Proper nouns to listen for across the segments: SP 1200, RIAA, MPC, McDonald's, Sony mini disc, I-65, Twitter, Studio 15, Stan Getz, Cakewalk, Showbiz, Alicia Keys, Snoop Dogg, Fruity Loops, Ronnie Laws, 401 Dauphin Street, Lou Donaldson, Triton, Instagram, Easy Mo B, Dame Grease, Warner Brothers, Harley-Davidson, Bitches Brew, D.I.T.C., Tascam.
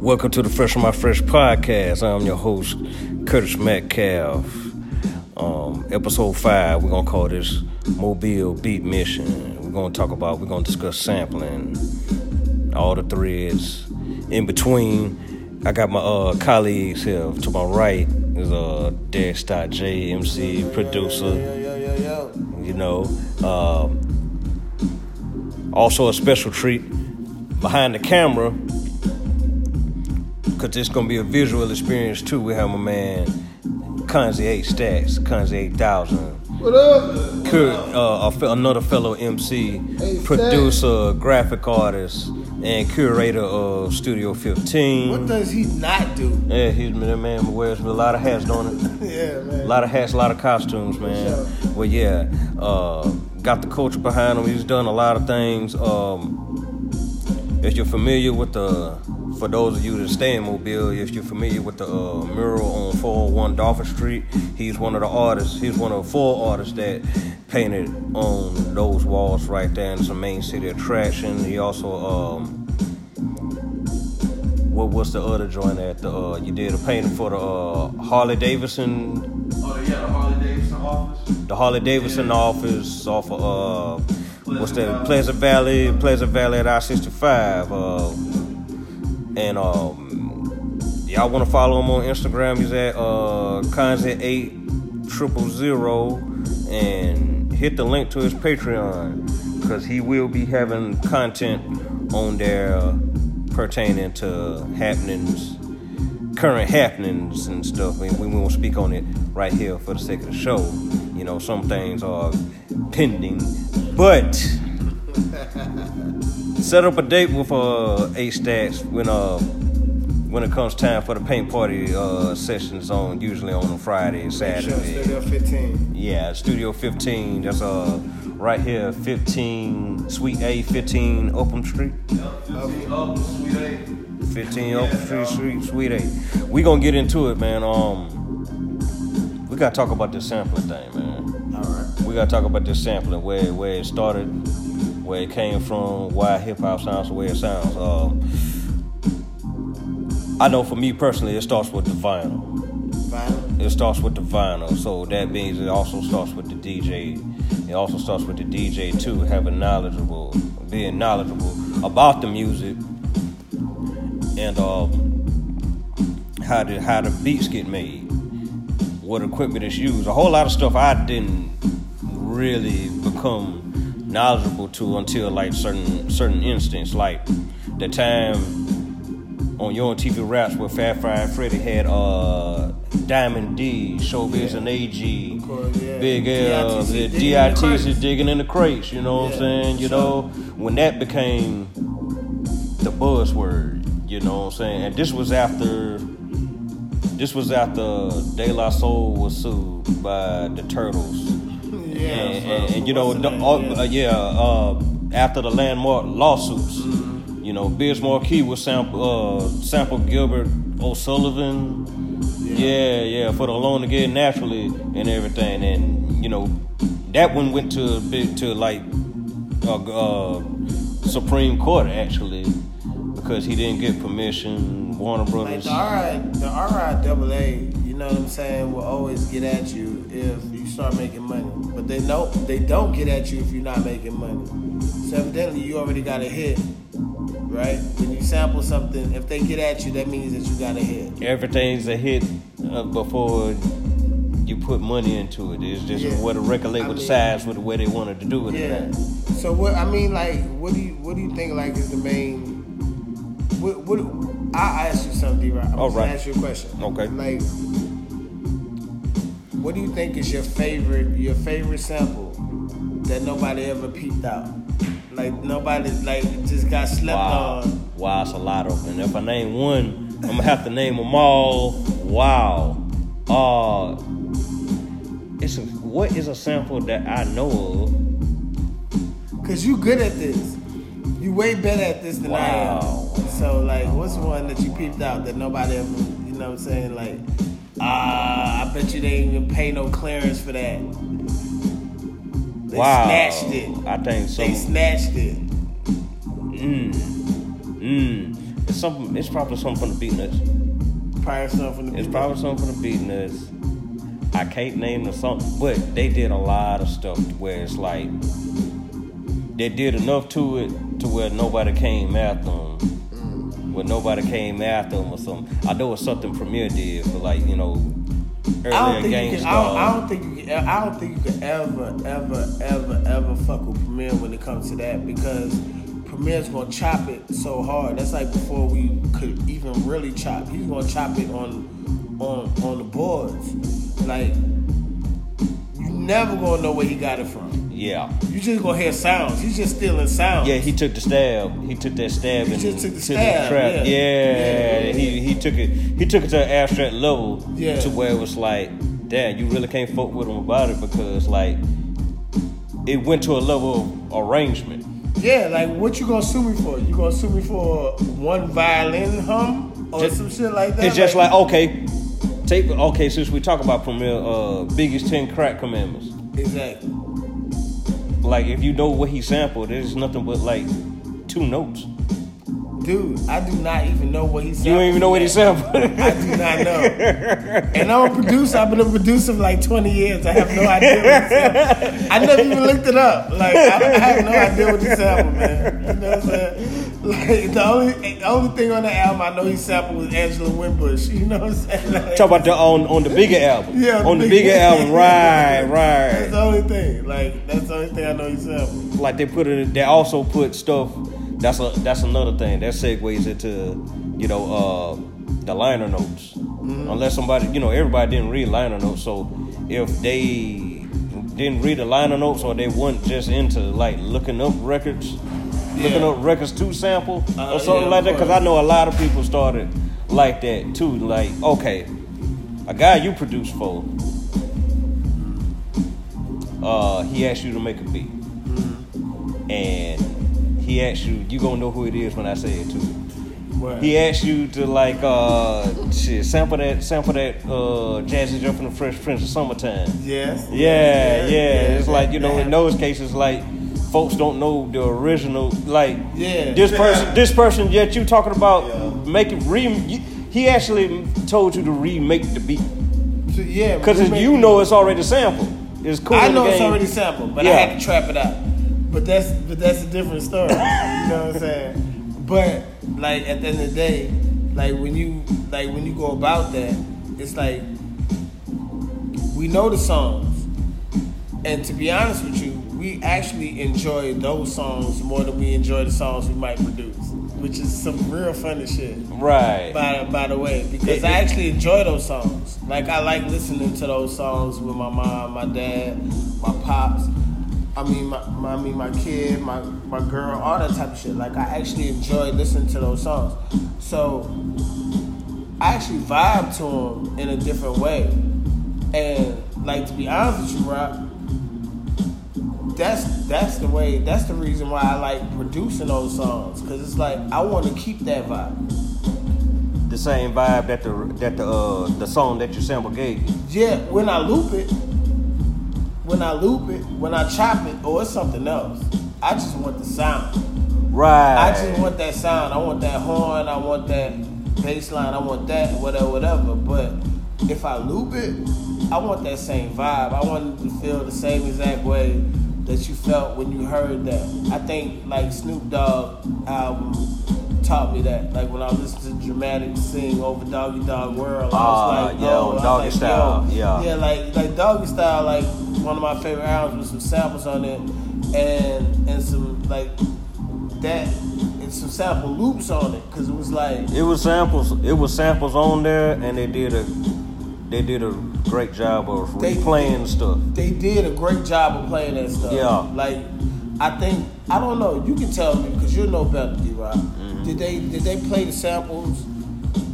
Welcome to the Fresh on My Fresh podcast. I'm your host, Curtis McCalf. Episode 5, we're going to call this Mobile Beat Mission. We're going to discuss sampling, all the threads in between. I got my colleagues here. To my right is Dare J, MC, producer. You know, also a special treat behind the camera, because it's going to be a visual experience too. We have my man Konzi 8000. What up? Kurt, another fellow MC, producer, graphic artist, and curator of Studio 15. What does he not do? Yeah, he's that man wears a lot of hats, don't it? Yeah, man. A lot of hats, a lot of costumes, man. For sure. Well, yeah, got the culture behind him. He's done a lot of things. If you're familiar with for those of you that stay in Mobile, if you're familiar with the mural on 401 Dauphin Street, he's one of the 4 artists that painted on those walls right there, and it's a main city attraction. He also, what's the other joint at the, you did a painting for the Harley-Davidson? Oh, yeah, the Harley-Davidson office. The Harley-Davidson office off of, Pleasant Valley at I-65, and y'all want to follow him on Instagram. He's at Konzi 8000, and hit the link to his Patreon, because he will be having content on there pertaining to current happenings and stuff. And we won't speak on it right here for the sake of the show. You know, some things are pending, but set up a date with A-Stats when it comes time for the paint party sessions usually on a Friday and Saturday. Sure, Studio 15. Yeah, Studio 15. That's right here, 15 Suite A, 15 Open Street. Yeah, 15 Open Suite A. 15 Open Street, Suite A. We gonna get into it, man. We gotta talk about this sampling thing, man. All right. We gotta talk about this sampling, where it started, where it came from, why hip-hop sounds the way it sounds. I know for me personally, it starts with the vinyl. Vinyl? It starts with the vinyl, so that means it also starts with the DJ. It also starts with the DJ, too, being knowledgeable about the music and how the beats get made, what equipment is used. A whole lot of stuff I didn't really become knowledgeable to until like certain instance, like the time on Your TV Raps where Fat Fire Freddy had Diamond D, Showbiz and AG, course, Big L, the D.I.T.C. digging in the crates, you know what I'm saying? You know, when that became the buzzword, you know what I'm saying? And this was after De La Soul was sued by the Turtles. Yeah, and you know, after the landmark lawsuits, you know, Biz Markie was sample Gilbert O'Sullivan, for the Alone Again Naturally and everything, and you know, that one went to Supreme Court actually, because he didn't get permission. Warner Brothers, like the RIAA, you know what I'm saying, will always get at you if you start making money, but they don't get at you if you're not making money. So evidently you already got a hit, right? When you sample something, if they get at you, that means that you got a hit. Everything's a hit before you put money into it. It's just what a record label decides with the way they wanted to do it. Yeah. So what do you think? Like is the main? I asked you something, right? I'm all right. Ask you a question. Okay. Like, what do you think is your favorite sample that nobody ever peeped out? Like nobody just got slept on. Wow, it's a lot of them. If I name one, I'm gonna have to name them all. Wow. What is a sample that I know of? Cause you good at this. You way better at this than I am. So like, what's one that you peeped out that nobody ever, you know what I'm saying? Like, I bet you they didn't even pay no clearance for that. They snatched it. I think so. They snatched it. something. It's probably something from the Beatnuts. I can't name the song, but they did a lot of stuff where it's like they did enough to it to where nobody came after them. Where nobody came after them or something. I know it's something Premier did for, like, you know, earlier Gang Starr. I don't think you could ever fuck with Premier when it comes to that, because Premier's gonna chop it so hard. That's like before we could even really chop. He's gonna chop it on the boards. Like, you never gonna know where he got it from. Yeah. You just gonna hear sounds. He's just stealing sounds. Yeah, he took the stab. He took that stab. Yeah. He took it to an abstract level, yeah, to where it was like, damn, you really can't fuck with him about it, because, like, it went to a level of arrangement. Yeah, like, what you gonna sue me for? You gonna sue me for one violin hum or just some shit like that? It's just like okay, since we talk about Premier, Biggie's 10 Crack Commandments. Exactly. Like, if you know what he sampled, there's nothing but, like, two notes. Dude, I do not even know what he sampled. You don't even know what he sampled? I do not know. And I'm a producer. I've been a producer for, like, 20 years. I have no idea what he sampled. I never even looked it up. Like, I have no idea what he sampled, man. You know what I'm saying? Like, the only thing on the album I know he sampled was Angela Wimbush. You know what I'm saying? Like, talk about on the bigger album. Yeah. On the bigger album. Right. That's the only thing. Like, that's the only thing I know he sampled. Like, they also put stuff. That's another thing that segues into, you know, the liner notes. Mm-hmm. Unless somebody, you know, everybody didn't read liner notes. So if they didn't read the liner notes, or they weren't just into, like, looking up records to sample or something like that. Because I know a lot of people started like that too. Like, okay, a guy you produce for, he asked you to make a beat, mm-hmm, and he asked you, you gonna know who it is when I say it too. Right. He asked you to, like, sample that Jazzy Jeff and the Fresh Prince of Summertime. Yes. Yeah. It's like, you know, in those cases, like, folks don't know the original. Like, this person that you talking about, he actually told you to remake the beat. So, yeah, because you know it's already sampled. It's cool. I know it's already sampled, but I had to trap it out. But that's a different story. You know what I'm saying? But, like, at the end of the day, like, when you go about that, it's like, we know the songs. And to be honest with you, we actually enjoy those songs more than we enjoy the songs we might produce, which is some real funny shit. Right. By the way, because I actually enjoy those songs. Like, I like listening to those songs with my mom, my dad, my pops. I mean, my kid, my girl, all that type of shit. Like, I actually enjoy listening to those songs. So, I actually vibe to them in a different way. And, like, to be honest with you, Rob, that's the reason why I like producing those songs. Because it's like, I want to keep that vibe. The same vibe that the song that you sample gave you. Yeah, when I loop it, when I chop it, or it's something else. I just want the sound. Right. I just want that sound. I want that horn. I want that bass line. I want that, whatever. But if I loop it, I want that same vibe. I want it to feel the same exact way that you felt when you heard that. I think, like, Snoop Dogg album taught me that. Like, when I listened to Dramatic sing over Doggy Dog World, I was like, Doggy Style. Yeah, like Doggy Style, like, one of my favorite albums with some samples on it and some, like, that, and some sample loops on it, because it was like... It was samples on there, and they did a great job of replaying stuff. They did a great job of playing that stuff. Yeah. Like, I think, I don't know, you can tell me, because you'll know better, D-Rock. Mm-hmm. Did they play the samples?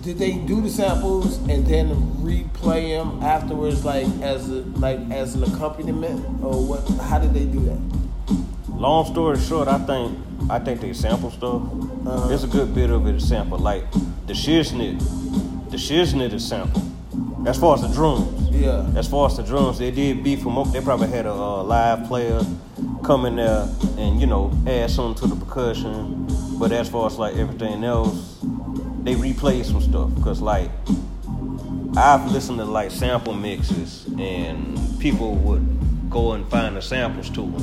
Did they do the samples and then replay them afterwards, as an accompaniment, or what? How did they do that? Long story short, I think they sample stuff. There's a good bit of it is sampled. Like, the shiznit is sampled. As far as the drums, they did beef them up. They probably had a live player come in there and, you know, add something to the percussion. But as far as, like, everything else. they replayed some stuff, because like I've listened to like sample mixes and people would go and find the samples to them,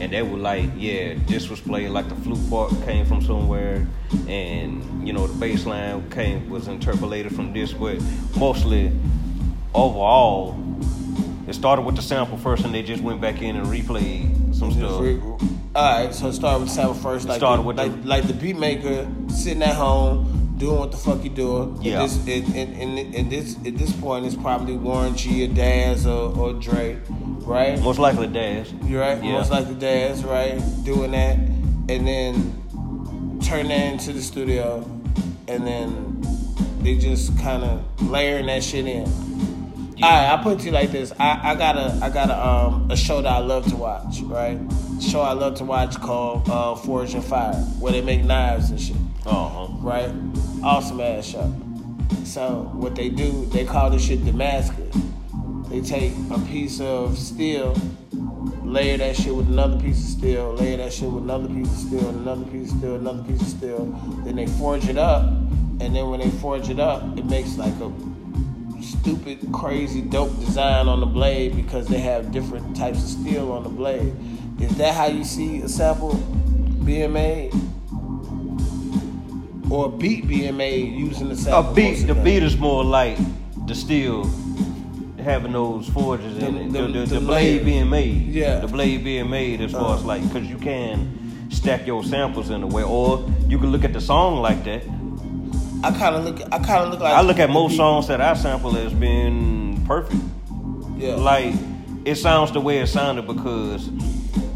and they were like, yeah, this was played like the flute part came from somewhere, and you know the bass line was interpolated from this, but mostly overall it started with the sample first and they just went back in and replayed some stuff. Alright, so start with the sample first, like the beat maker sitting at home doing what the fuck you doing. Yeah. At this point, it's probably Warren G or Daz or Dre, right? Most likely Daz. You're right. Yeah. Most likely Daz, right? Doing that, and then turn that into the studio, and then they just kind of layering that shit in. Alright, I put it to you like this. I got a show that I love to watch, right? A show I love to watch called 401 and Fire, where they make knives and shit. Uh-huh. Right? Awesome ass show. So what they do, they call this shit Damascus. They take a piece of steel, layer that shit with another piece of steel, layer that shit with another piece of steel, another piece of steel, another piece of steel. Then they forge it up, and then when they forge it up, it makes like a stupid, crazy, dope design on the blade, because they have different types of steel on the blade. Is that how you see a sample being made? Or a beat being made using the sample? The beat is more like the steel having those forges in it. The blade being made. Yeah. The blade being made as far as like, because you can stack your samples in a way, or you can look at the song like that. I look at most songs that I sample as being perfect. Yeah. Like, it sounds the way it sounded because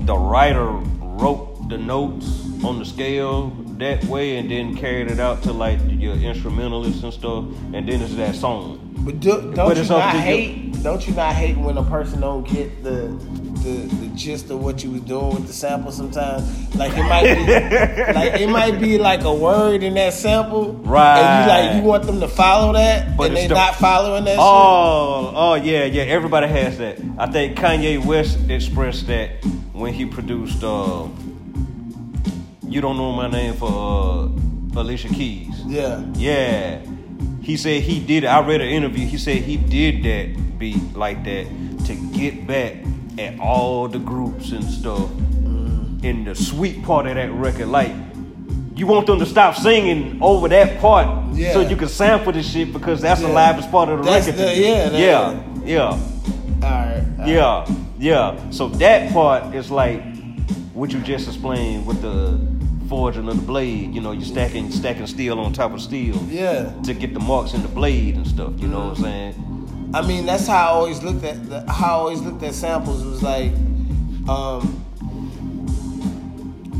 the writer wrote the notes on the scale that way and then carried it out to like your instrumentalists and stuff, and then it's that song. But don't you not hate when a person don't get the gist of what you was doing with the sample sometimes? Like, it might be like a word in that sample, right? And you want them to follow that, but they're not following that. Oh yeah. Everybody has that. I think Kanye West expressed that when he produced "You Don't Know My Name" for Alicia Keys. Yeah. He said he did. I read an interview. He said he did that beat like that to get back at all the groups and stuff in the sweet part of that record. Like, you want them to stop singing over that part so you can sample this shit, because that's the livest part of the record. All right. So that part is like what you just explained with the forging of the blade, you know, you're stacking steel on top of steel to get the marks in the blade and stuff, you know what I'm saying? I mean, that's how I always looked at samples. It was like,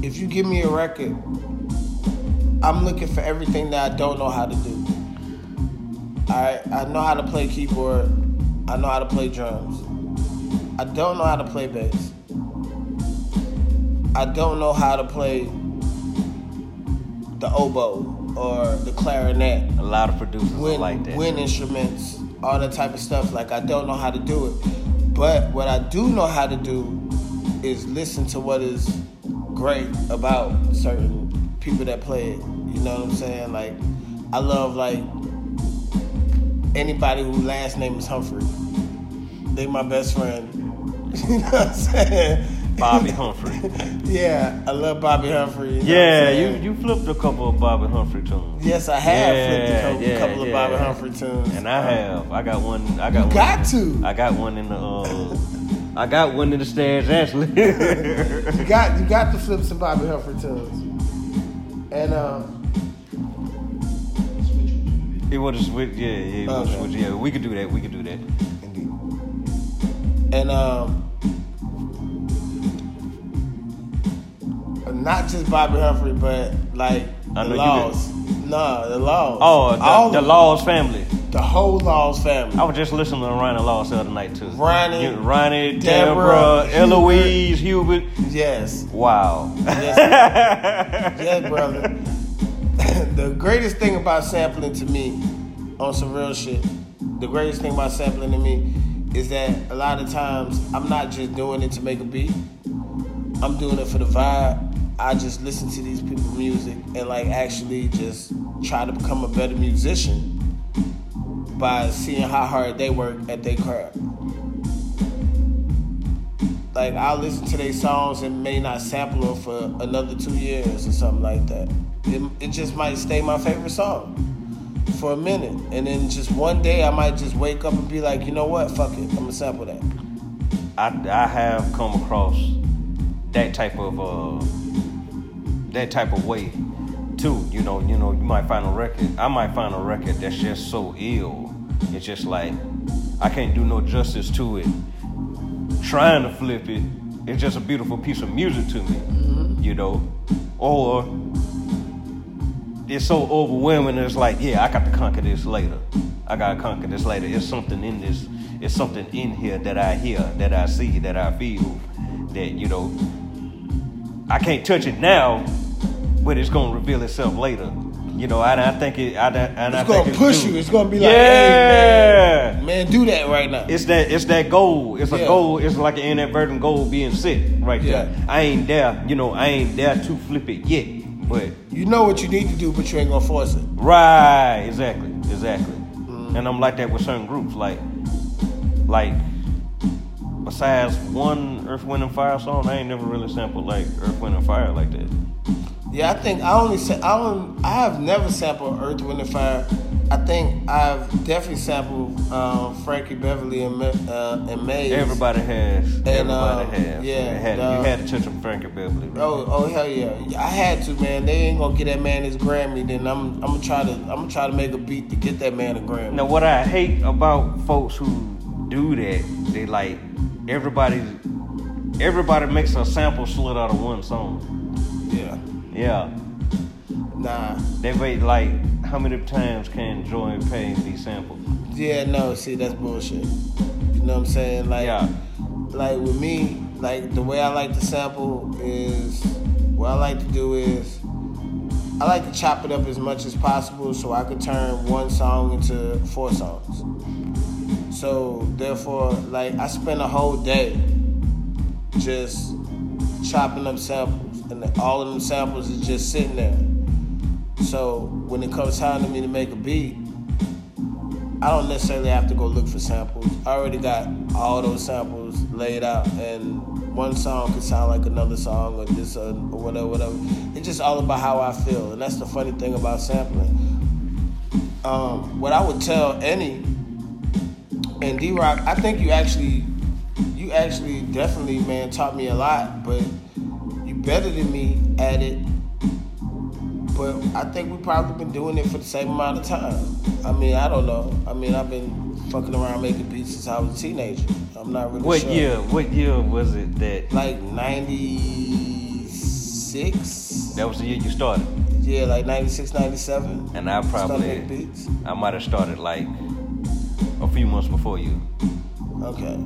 if you give me a record, I'm looking for everything that I don't know how to do. Alright, I know how to play keyboard, I know how to play drums, I don't know how to play bass, I don't know how to play the oboe or the clarinet. A lot of producers are like that. Wind instruments, all that type of stuff. Like, I don't know how to do it. But what I do know how to do is listen to what is great about certain people that play it. You know what I'm saying? Like, I love, like, anybody whose last name is Humphrey. They my best friend. You know what I'm saying? Bobbi Humphrey. Yeah, I love Bobbi Humphrey. You flipped a couple of Bobbi Humphrey tunes. Yes, I have flipped a couple of Bobbi Humphrey tunes. And I have. I got one in the stairs, actually. you got to flip some Bobbi Humphrey tunes. And it would have switched. Yeah, we could do that. Indeed. And not just Bobbi Humphrey, but like the Laws. The Laws. Oh, the Laws family. The whole Laws family. I was just listening to Ronnie Laws the other night too. Ronnie, Deborah, Eloise, Hubert. Yes. Wow. Yes, brother. The greatest thing about sampling to me, on some real shit, is that a lot of times I'm not just doing it to make a beat. I'm doing it for the vibe. I just listen to these people's music and like actually just try to become a better musician by seeing how hard they work at their craft. Like, I'll listen to their songs and may not sample them for another 2 years or something like that. It just might stay my favorite song for a minute, and then just one day I might just wake up and be like, you know what, fuck it, I'm gonna sample that. I have come across that type of way too. You know, you might find a record. I might find a record that's just so ill. It's just like I can't do no justice to it. Trying to flip it, it's just a beautiful piece of music to me. Mm-hmm. You know, or it's so overwhelming. It's like, yeah, I got to conquer this later. It's something in here that I hear, that I see, that I feel, that, you know, I can't touch it now, but it's gonna reveal itself later. You know, I think it's gonna push you. It's gonna be like, yeah, hey, man, do that right now. It's that goal. It's a goal. It's like an inadvertent goal being set right there. I ain't there to flip it yet. But you know what you need to do, but you ain't gonna force it. Right, exactly. Mm-hmm. And I'm like that with certain groups, like besides one Earth, Wind and Fire song, I ain't never really sampled like Earth, Wind and Fire like that. Yeah, I think I have never sampled Earth, Wind and Fire. I think I've definitely sampled Frankie Beverly and Maze. Everybody has. Yeah, you had to touch on Frankie Beverly. Right? Oh, hell yeah! I had to, man. They ain't gonna get that man his Grammy. Then I'm gonna try to make a beat to get that man a Grammy. Now, what I hate about folks who do that, they like everybody makes a sample slit out of one song. Yeah. Nah. They wait like. How many times can Joy and Pain be sampled? Yeah, no, see, that's bullshit. You know what I'm saying? Like, like with me, like the way I like to sample is, what I like to do is, I like to chop it up as much as possible so I could turn one song into 4 songs. So therefore, like, I spend a whole day just chopping up samples, and all of them samples is just sitting there. So when it comes time to me to make a beat, I don't necessarily have to go look for samples. I already got all those samples laid out, and one song could sound like another song or this or whatever. It's just all about how I feel, and that's the funny thing about sampling. What I would tell any, and D-Rock, I think you actually definitely, man, taught me a lot, but you better than me at it. But I think we've probably been doing it for the same amount of time. I mean, I don't know. I mean, I've been fucking around making beats since I was a teenager. I'm not really sure. What year was it that? Like 96? That was the year you started? Yeah, like 96, 97. And I probably, beats. I might have started like a few months before you. Okay.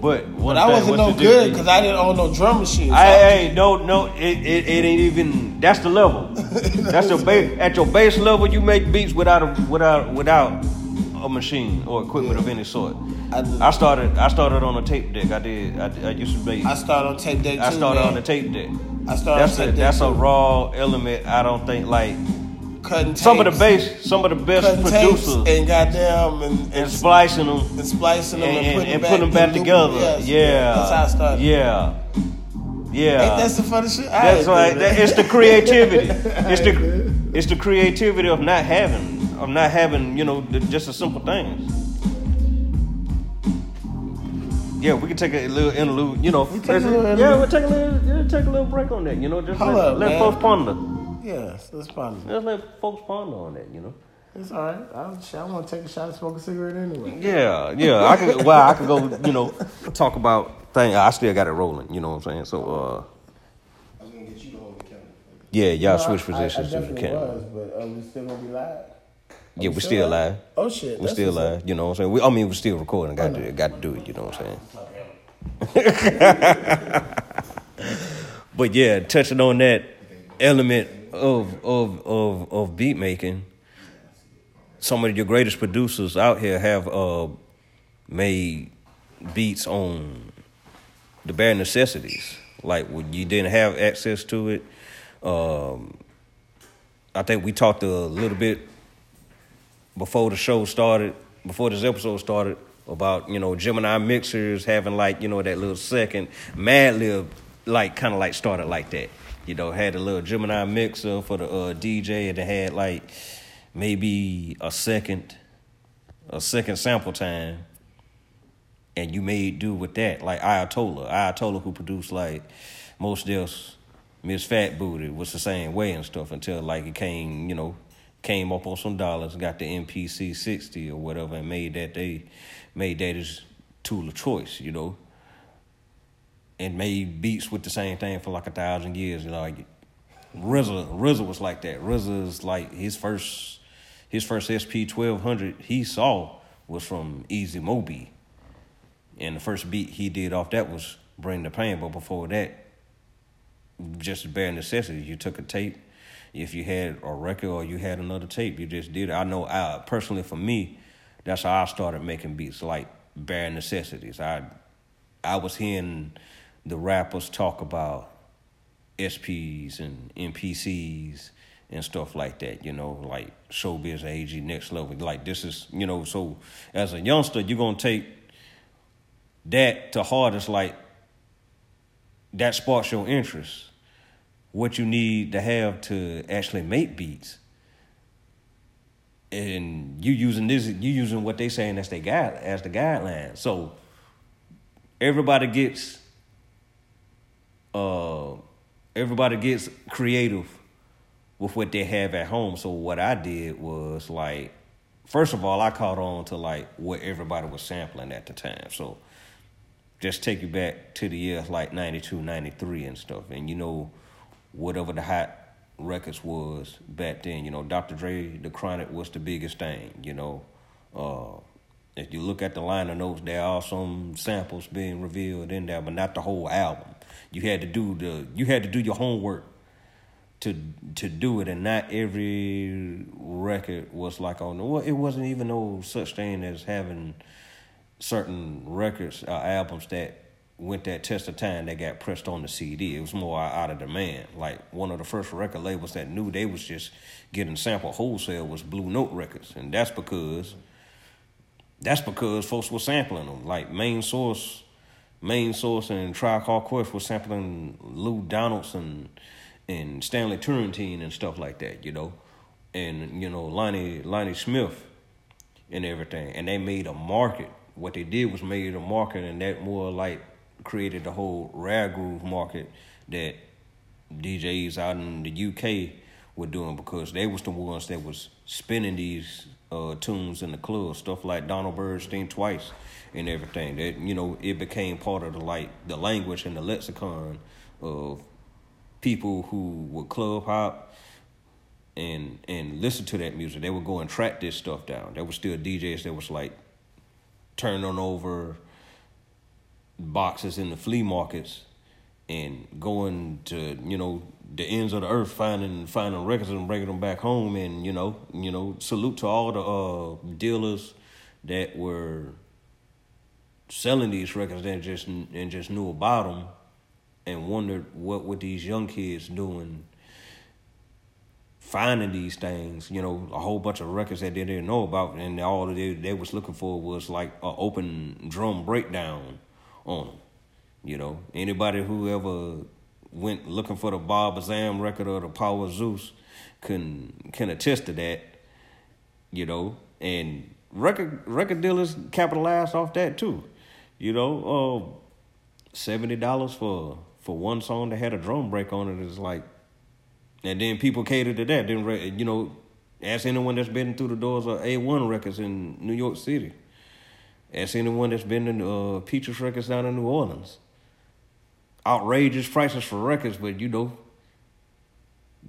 But I wasn't no good because I didn't own no drum machine. It ain't even. That's the level. That's your base. At your base level, you make beats without a machine or equipment of any sort. I started on a tape deck. I used to make. I started on tape deck. That's a raw element. I don't think like. Cutting tapes, some of the best producers and goddamn and splicing them and putting them back together. Yes, that's how I started. Yeah. Ain't that some funny shit? That's right. It's the creativity. it's the creativity of not having you know, just the simple things. Yeah, we can take a little interlude. You know, we'll take a little break on that. You know, just let folks ponder. Yes, let's ponder. Let's let folks ponder on that, you know. It's all right. I want to take a shot and smoke a cigarette anyway. Yeah. I could go, you know, talk about things. I still got it rolling, you know what I'm saying? So, I was going to get you to hold the camera. Yeah, y'all switch positions to the camera. But we still going to be live? Yeah, we're still live. Oh, shit. We're still live, you know what I'm saying? We're still recording. Got to do it, you know what I'm saying? But, yeah, touching on that element of beat making, some of your greatest producers out here have made beats on the bare necessities, like when you didn't have access to it. I think we talked a little bit before the show started, before this episode started, about, you know, Gemini mixers having, like, you know, that little second Mad Lib, like, kind of like started like that. You know, had a little Gemini mixer for the DJ, and it had like maybe a second sample time, and you made do with that. Like Ayatola, who produced like most of this, Miss Fat Booty, was the same way and stuff, until like it came up on some dollars, got the MPC 60 or whatever, and made that his tool of choice, you know, and made beats with the same thing for like 1,000 years. You know, like RZA was like that. RZA's like his first SP 1200 he saw was from Easy Moby, and the first beat he did off that was Bring the Pain. But before that, just bare necessity. You took a tape. If you had a record or you had another tape, you just did it. I know personally for me, that's how I started making beats, like bare necessities. I was hearing the rappers talk about SPs and MPCs and stuff like that, you know, like Showbiz, AG, Next Level. Like this is, you know, so as a youngster, you're going to take that to heart. It's like that sparks your interest. What you need to have to actually make beats, and you using what they saying as the guideline. So everybody gets, creative with what they have at home. So what I did was, like, first of all, I caught on to like what everybody was sampling at the time. So just take you back to the years like 92, 93 and stuff, and you know, whatever the hot records was back then, you know, Dr. Dre, The Chronic was the biggest thing, you know. If you look at the liner notes, there are some samples being revealed in there, but not the whole album. You had to do your homework to do it, and not every record was like on. Well, it wasn't even no such thing as having certain records or albums that went that test of time that got pressed on the CD. It was more out of demand. Like one of the first record labels that knew they was just getting sampled wholesale was Blue Note Records. And that's because folks were sampling them. Like Main Source and Tribe Called Quest were sampling Lou Donaldson and Stanley Turrentine and stuff like that, you know. And, you know, Lonnie Smith and everything. And they made a market. What they did was made a market, and that more like created the whole rare groove market that DJs out in the UK were doing, because they was the ones that was spinning these tunes in the club, stuff like Donald Bernstein Twice and everything. That, you know, it became part of the, like, the language and the lexicon of people who were club hop and listen to that music. They would go and track this stuff down. There was still DJs that was like turning over boxes in the flea markets and going to, you know, the ends of the earth, finding records and bringing them back home. And, you know, salute to all the dealers that were selling these records and just knew about them and wondered what were these young kids doing finding these things, you know, a whole bunch of records that they didn't know about, and all they was looking for was like an open drum breakdown on them. You know, anybody who ever went looking for the Bob Azam record or the Power Zeus can attest to that, you know. And record dealers capitalized off that too, you know. $70 for one song that had a drum break on it is like. And then people catered to that. Then, you know, ask anyone that's been through the doors of A1 Records in New York City. Ask anyone that's been in Peaches Records down in New Orleans. Outrageous prices for records, but, you know,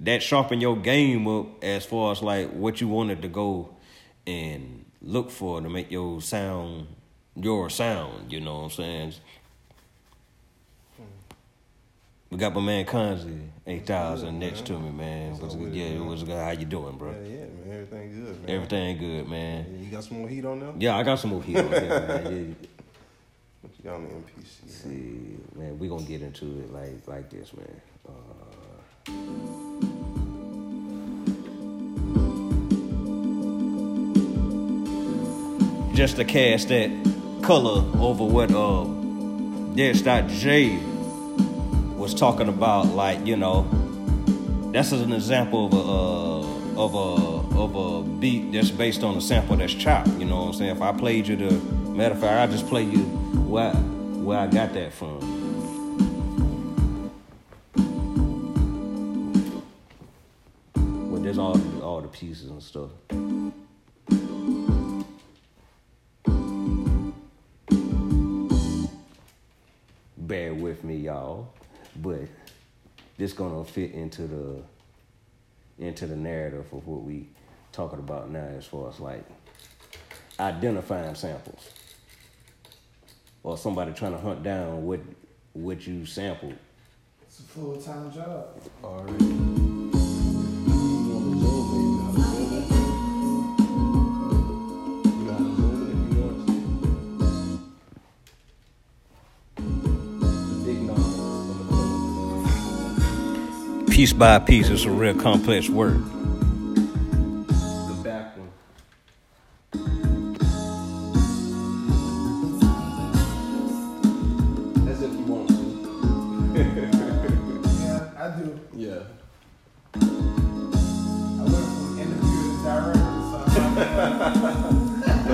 that sharpened your game up as far as, like, what you wanted to go and look for to make your sound, you know what I'm saying? We got my man Konzi 8000 next to me, man. What's good? How you doing, bro? Yeah, man. Everything good, man. Everything good, man. You got some more heat on there? Yeah, I got some more heat on there, man. Yeah. You got on the MPC. See, man, we gonna get into it like this, man. Just to cast that color over what Dr. J was talking about, like, you know, that's an example of a beat that's based on a sample that's chopped. You know what I'm saying? If I played you the matter of fact, I just play you where I got that from. There's all the pieces and stuff. Bear with me, y'all, but this gonna fit into the narrative of what we talking about now, as far as like identifying samples or somebody trying to hunt down what you sampled. It's a full-time job. All right. Piece by piece, it's a real complex work. The back one. As if you want to. Yeah, I do. Yeah. I went from interview to director, so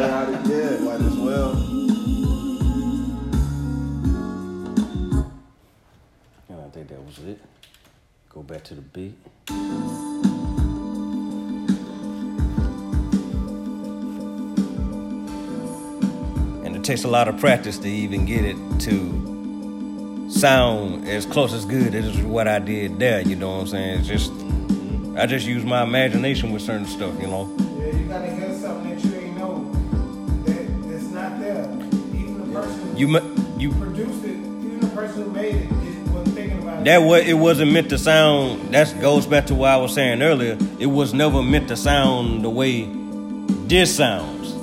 I did. Yeah, might as well. And I think that was it. Go back to the beat. And it takes a lot of practice to even get it to sound as close as good as what I did there, you know what I'm saying? It's just, I just use my imagination with certain stuff, you know? Yeah, you gotta hear something that you ain't know, that's not there. Even the person who produced it, even the person who made it, that what it wasn't meant to sound. That goes back to what I was saying earlier. It was never meant to sound the way this sounds.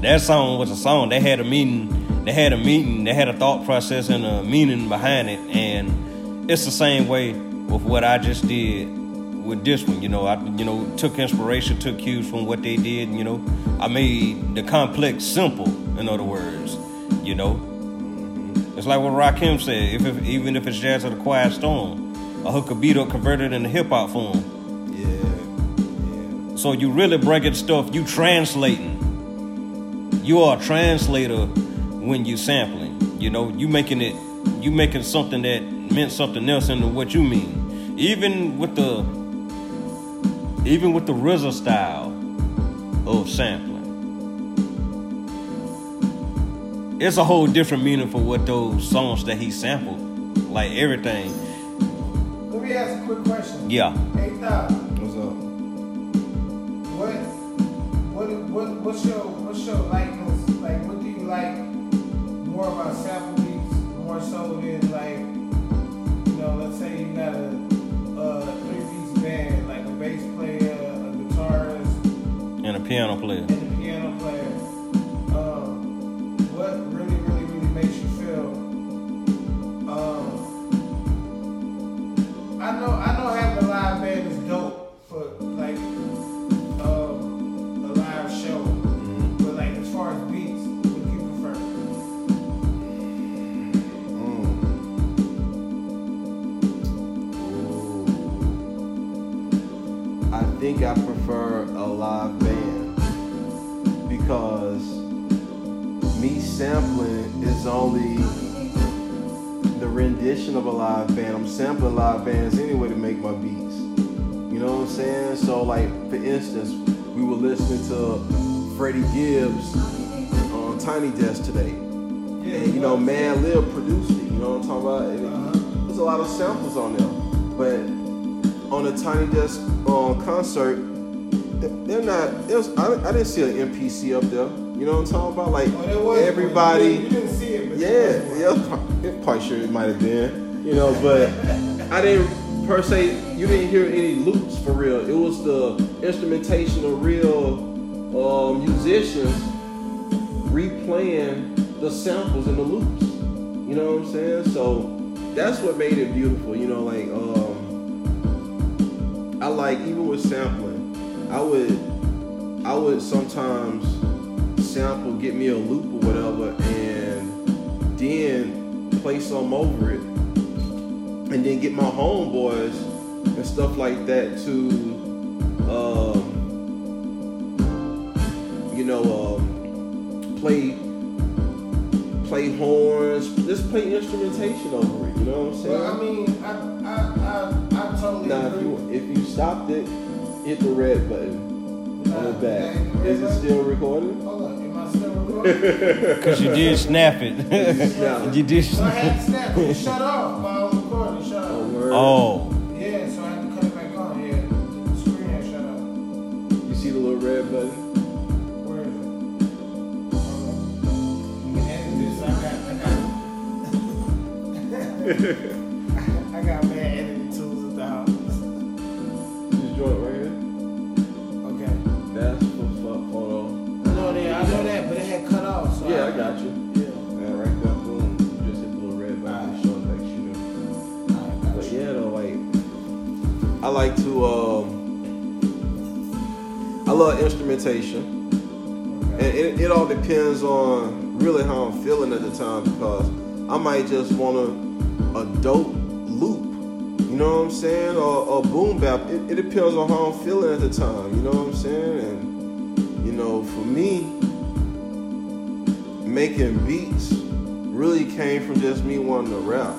That song was a song. They had a meaning. They had a thought process and a meaning behind it. And it's the same way with what I just did with this one. You know, I took inspiration, took cues from what they did. And, you know, I made the complex simple. In other words, you know. It's like what Rakim said, even if it's jazz or the quiet storm, a hooker beat up converted into hip-hop form. Yeah. So you really breaking stuff, you translating. You are a translator when you sampling. You know, you making something that meant something else into what you mean. Even with the RZA style of sampling, it's a whole different meaning for what those songs that he sampled, like everything. Let me ask a quick question. Yeah. Hey, Thot. What's up? What's your likeness? Like, what do you like more about sample beats, more so than, like, you know, let's say you got a three-piece band, like a bass player, a guitarist, and a piano player. What really makes you feel? I know having a live band is dope for like a live show, but like as far as beats, what do you prefer? I think I prefer a live band because me sampling is only the rendition of a live band. I'm sampling live bands anyway to make my beats. You know what I'm saying? So, like, for instance, we were listening to Freddie Gibbs on Tiny Desk today. And, you know, Man Lib produced it. You know what I'm talking about? There's a lot of samples on there. But on a Tiny Desk concert, they're not... I didn't see an MPC up there. You know what I'm talking about? Like, everybody... You didn't see it. But it probably sure it might have been. You know, but I didn't, per se, you didn't hear any loops for real. It was the instrumentation of real musicians replaying the samples and the loops. You know what I'm saying? So that's what made it beautiful. You know, like I like, even with sampling, I would sometimes sample, get me a loop or whatever, and then play some over it, and then get my homeboys and stuff like that to play horns, just play instrumentation over it. You know what I'm saying? Well, I mean, I totally agree. Now, if you stopped it, hit the red button on the back. Is it still recording? Hold on, am I still recording? Because you did snap it. You did snap it. So I had to snap it. Shut off while I was recording. Shut off. Oh. Yeah, so I had to cut it back on. Yeah, the screen had shut off. You see the little red button? I got bad editing tools at the house. This joint right here? Okay. That's for fuck photo. I know that, but it had cut off. So yeah, I got you. Yeah. That right there, boom. Just hit a little red button and show it like shooting. But yeah, though, like, I like to, I love instrumentation. Okay. And it all depends on really how I'm feeling at the time, because I might just want to a dope loop, you know what I'm saying, or boom bap. It depends on how I'm feeling at the time, you know what I'm saying. And you know, for me, making beats really came from just me wanting to rap,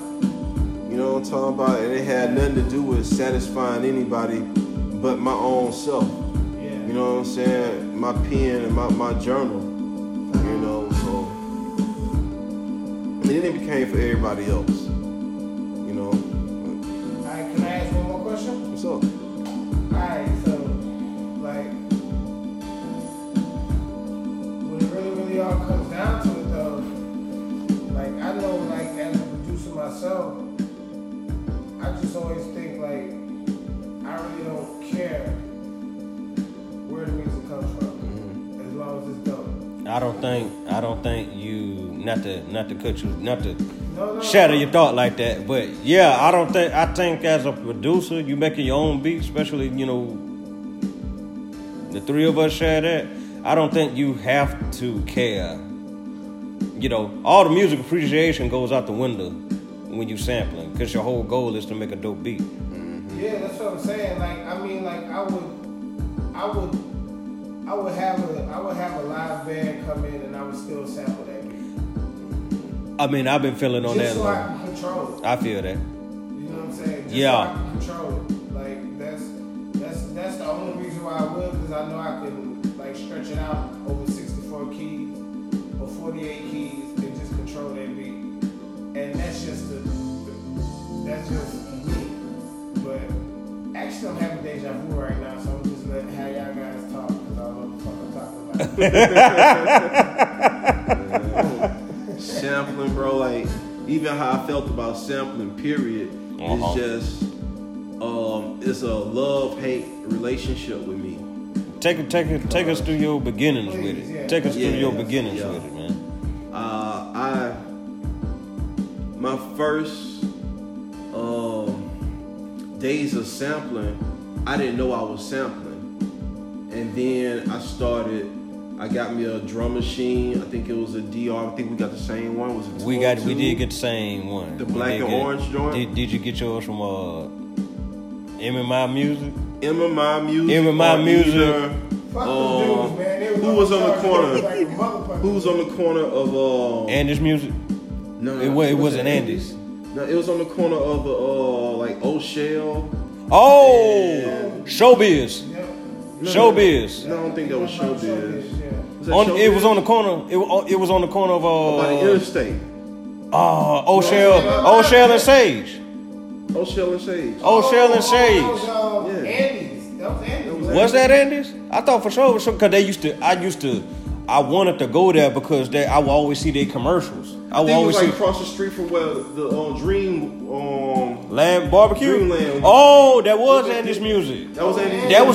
you know what I'm talking about, and it had nothing to do with satisfying anybody but my own self. Yeah. You know what I'm saying, my pen and my journal, you know. So, and then it became for everybody else. What's up? Alright, so, like, when it really, really all comes down to it, though, like, I know, like, as a producer myself, I just always think, like, I really don't care where the music comes from, mm-hmm. as long as it's dope. I don't think you, not to cut you, not to... No, shatter your thought like that, but yeah, I think as a producer, you making your own beats, especially, you know, the three of us share that. I don't think you have to care. You know, all the music appreciation goes out the window when you sampling, because your whole goal is to make a dope beat. Mm-hmm. Yeah, that's what I'm saying. Like, I mean, like I would have a live band come in and I would still sample that. I mean, I've been feeling on just that. So I can control it. I feel that. You know what I'm saying? Just yeah. So I can control it. Like, that's the only reason why I would, because I know I can, like, stretch it out over 64 keys or 48 keys and just control that beat. And that's just me. But actually, I'm having deja vu right now, so I'm just letting how y'all guys talk, because I don't know what the fuck I'm talking about. Sampling, bro, like, even how I felt about sampling, period, uh-huh. is just, it's a love-hate relationship with me. Take us through your beginnings with it. Yeah. Take us through your beginnings with it, man. My first days of sampling, I didn't know I was sampling. And then I got me a drum machine. I think it was a DR. I think we got the same one. Was it we did get the same one. The black and orange joint. Did you get yours from MMI Music? MMI Music. Fuck those dudes, man. Who was on the corner? Like who was on the corner of Andy's Music? No, it wasn't Andy's. No, it was on the corner of the like O'Shell. Oh, Showbiz. Yeah. Showbiz. No, I don't think that was Showbiz. It was on the corner. It was on the corner of by the interstate. O'Shell and Sage. Oh, yeah. Andy's. That was Andy's. Was that Andy's? I thought for sure was because they used to. I wanted to go there because I would always see their commercials. I would always see across the street from where the Dream Land Barbecue. Dreamland. Oh, that was Andy's Music. That was Andy's. That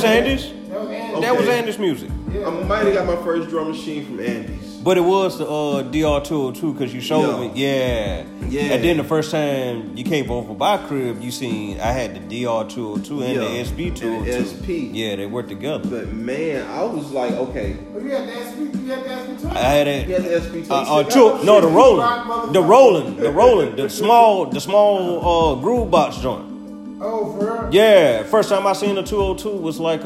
was Andy's Music. I might have got my first drum machine from Andy's. But it was the DR 202 because you showed me. Yeah. Yeah. And then the first time you came over by crib, you seen I had the DR 202 and the SP 202. And the SP. Yeah, they worked together. But man, I was like, okay. But you had the SP. You had the SP 202. I had it. You had the SP 202. No, the rolling. The small groove box joint. Oh, for real? Yeah. First time I seen the 202 was like it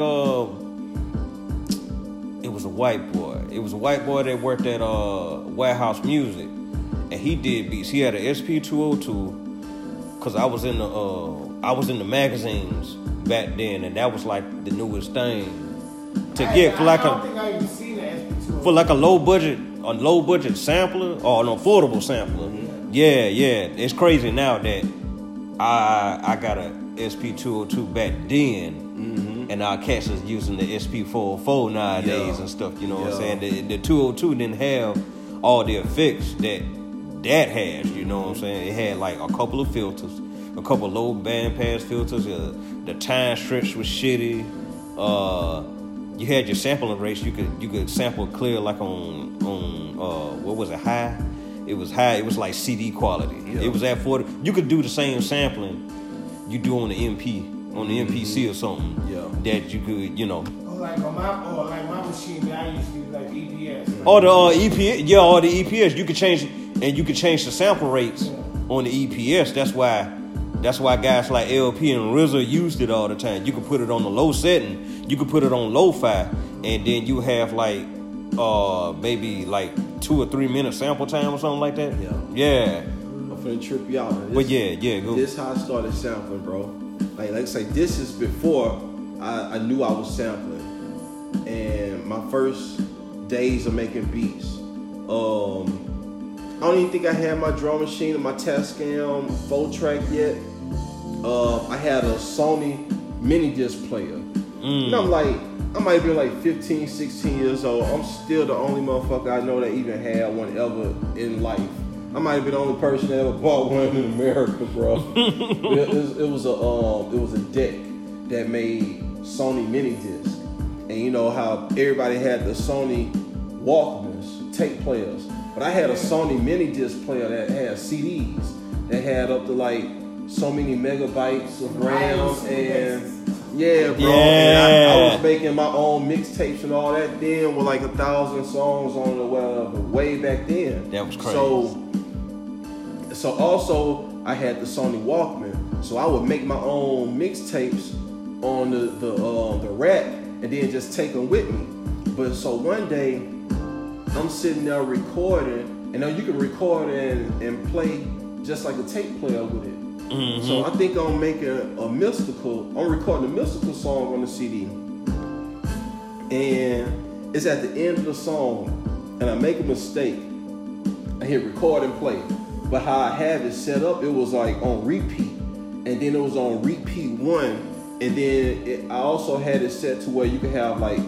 was a white boy. It was a white boy that worked at Warehouse Music, and he did beats. He had an SP 202, cause I was in the magazines back then, and that was like the newest thing to get for like a low budget sampler or an affordable sampler. Yeah, yeah. It's crazy now that I got a SP 202 back then, and our cats is using the SP 404 nowadays and stuff. You know what I'm saying? The 202 didn't have all the effects that has. You know what I'm saying? It had like a couple of filters, a couple of low bandpass filters. The time stretch was shitty. You had your sampling rates. You could sample clear like on what was it, high? It was high. It was like CD quality. It was at 40. You could do the same sampling you do on the MPC or something. That you could, you know. Like my machine that I used to use, like EPS. Like EPS. Yeah, or the EPS. You could change the sample rates on the EPS. That's why guys like LP and RZA used it all the time. You could put it on the low setting. You could put it on lo-fi, and then you have like maybe like 2 or 3 minute sample time or something like that. Yeah. I'm finna trip you out. But yeah, go. This how I started sampling, bro. Like I say, this is before I knew I was sampling, and my first days of making beats. I don't even think I had my drum machine or my Tascam 4-track yet. I had a Sony mini disc player, and I'm like, I might have been like 15, 16 years old. I'm still the only motherfucker I know that even had one ever in life. I might have been the only person that ever bought one in America, bro. It was a deck that made Sony mini disc, and you know how everybody had the Sony Walkmans, tape players, but I had a Sony mini disc player that had CDs that had up to like so many megabytes of RAM and. Yeah, bro. Yeah. I was making my own mixtapes and all that then with like 1,000 songs on the way back then. That was crazy. So also I had the Sony Walkman, so I would make my own mixtapes on the rack and then just take them with me. But so one day I'm sitting there recording, and now you can record and play just like a tape player with it. Mm-hmm. So I think I'm making recording a mystical song on the CD, and it's at the end of the song, and I make a mistake. I hit record and play, but how I have it set up, it was like on repeat, and then it was on repeat one, and then I also had it set to where you could have like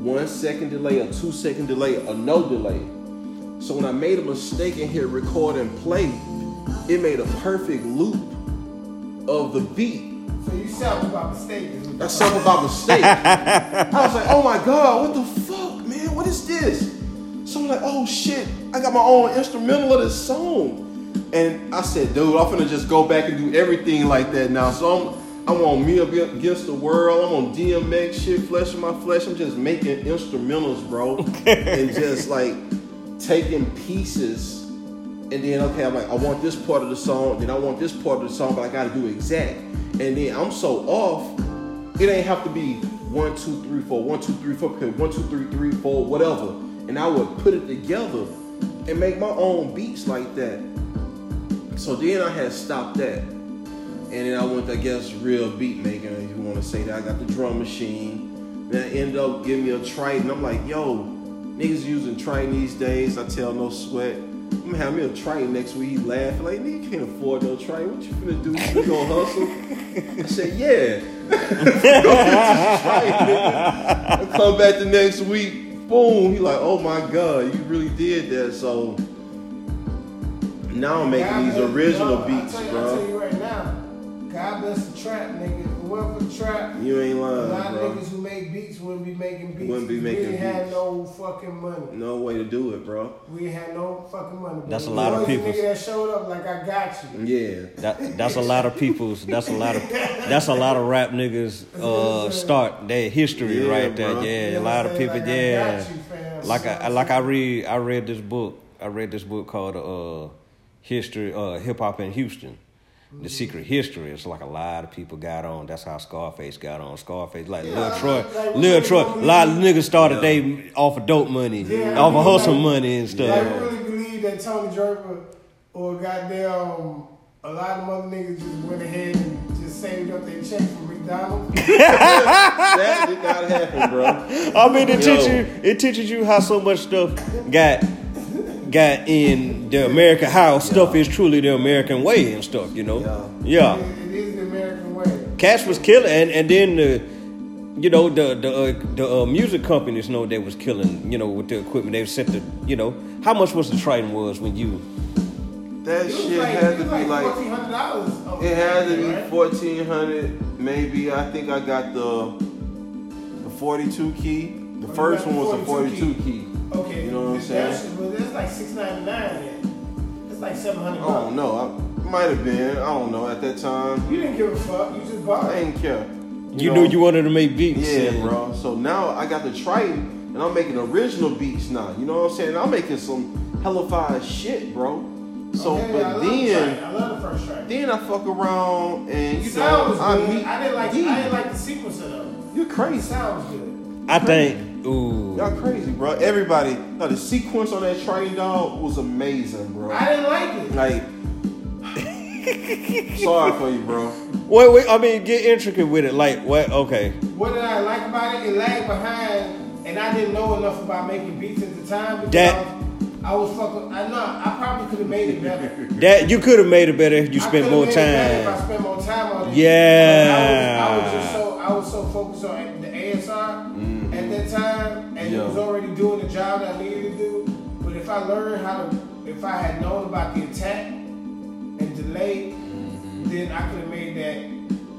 1 second delay, a 2 second delay, or no delay. So when I made a mistake and hit record and play, it made a perfect loop of the beat. So you sampled by mistake. I sampled by mistake. I was like, oh my God, what the fuck, man? What is this? So I'm like, oh shit, I got my own instrumental of this song. And I said, dude, I'm finna just go back and do everything like that now. So I'm on Me Against the World. I'm on DMX shit, Flesh of My Flesh. I'm just making instrumentals, bro. And just like taking pieces. And then, okay, I'm like, I want this part of the song, then I want this part of the song, but I gotta do exact. And then I'm so off, it ain't have to be 1, 2, 3, 4, 1, 2, 3, 4, 1, 2, 3, 3, 4, whatever. And I would put it together and make my own beats like that. So then I had stopped that. And then I went to, I guess, real beat making, if you wanna say that. I got the drum machine. Then I ended up giving me a Triton. I'm like, yo, niggas using Triton these days. I tell no sweat. I'm gonna have me a Triton next week. He laughed like, nigga, you can't afford no Triton. What you finna do? You gonna hustle? I said, yeah. Go get this Triton, nigga. I come back the next week, boom. He like, oh my God, you really did that. So now I'm making these original beats, bro. I'll tell you right now, God bless the trap, nigga. If it weren't for the trap, you ain't lying, bro. A lot of niggas who make beats beats, wouldn't be making beats. Wouldn't be making beats. We had no fucking money. No way to do it, bro. We had no fucking money. That's a lot of people. Nigga that showed up like I got you. Yeah, that's a lot of people's. That's a lot of rap niggas start their history right there. Bro. Yeah, a lot of people. Like yeah, I got you, fam. I read this book. I read this book called History Hip Hop in Houston. The secret history. It's like a lot of people got on. That's how Scarface got on. Scarface, like Lil Troy. A lot of niggas started they off of dope money, off of hustle money and stuff. I really believe that Tony Draper or goddamn a lot of other niggas just went ahead and just saved up their check for McDonald's. That did not happen, bro. I mean, it teaches you how so much stuff got in the American, how stuff is truly the American way and stuff, you know? Yeah. It is the American way. Cash was killing, and then the music companies know they was killing, you know, with the equipment. They set the, you know, how much was the Triton was when you... That shit had to be like $1,400. It had to be $1,400, maybe. I think I got the 42 key. The first one was a 42 key. Okay, you know what I'm saying? But that's like $699 then. That's like $700. I don't know. I might have been. I don't know. At that time, you didn't give a fuck. You just bought it. I didn't care. You knew you wanted to make beats. Yeah, bro. So now I got the Triton, and I'm making original beats now. You know what I'm saying? I'm making some hella fire shit, bro. So, okay, but then I love the first Triton. Then I fuck around and you know I didn't like the sequencer though. You're crazy. It sounds good. I think. Ooh. Y'all crazy, bro. Everybody, the sequence on that Train Dog was amazing, bro. I didn't like it. Like, sorry for you, bro. Wait, I mean, get intricate with it. Like, what? Okay. What did I like about it? It lagged behind, and I didn't know enough about making beats at the time. Because I was fucking. I know. I probably could have made it better. That you could have made it better if you spent more time. If I spent more time on it. Yeah. I was so focused on the ASR. Mm. That time and it was already doing the job that I needed to do, but if I learned if I had known about the attack and delay, then I could have made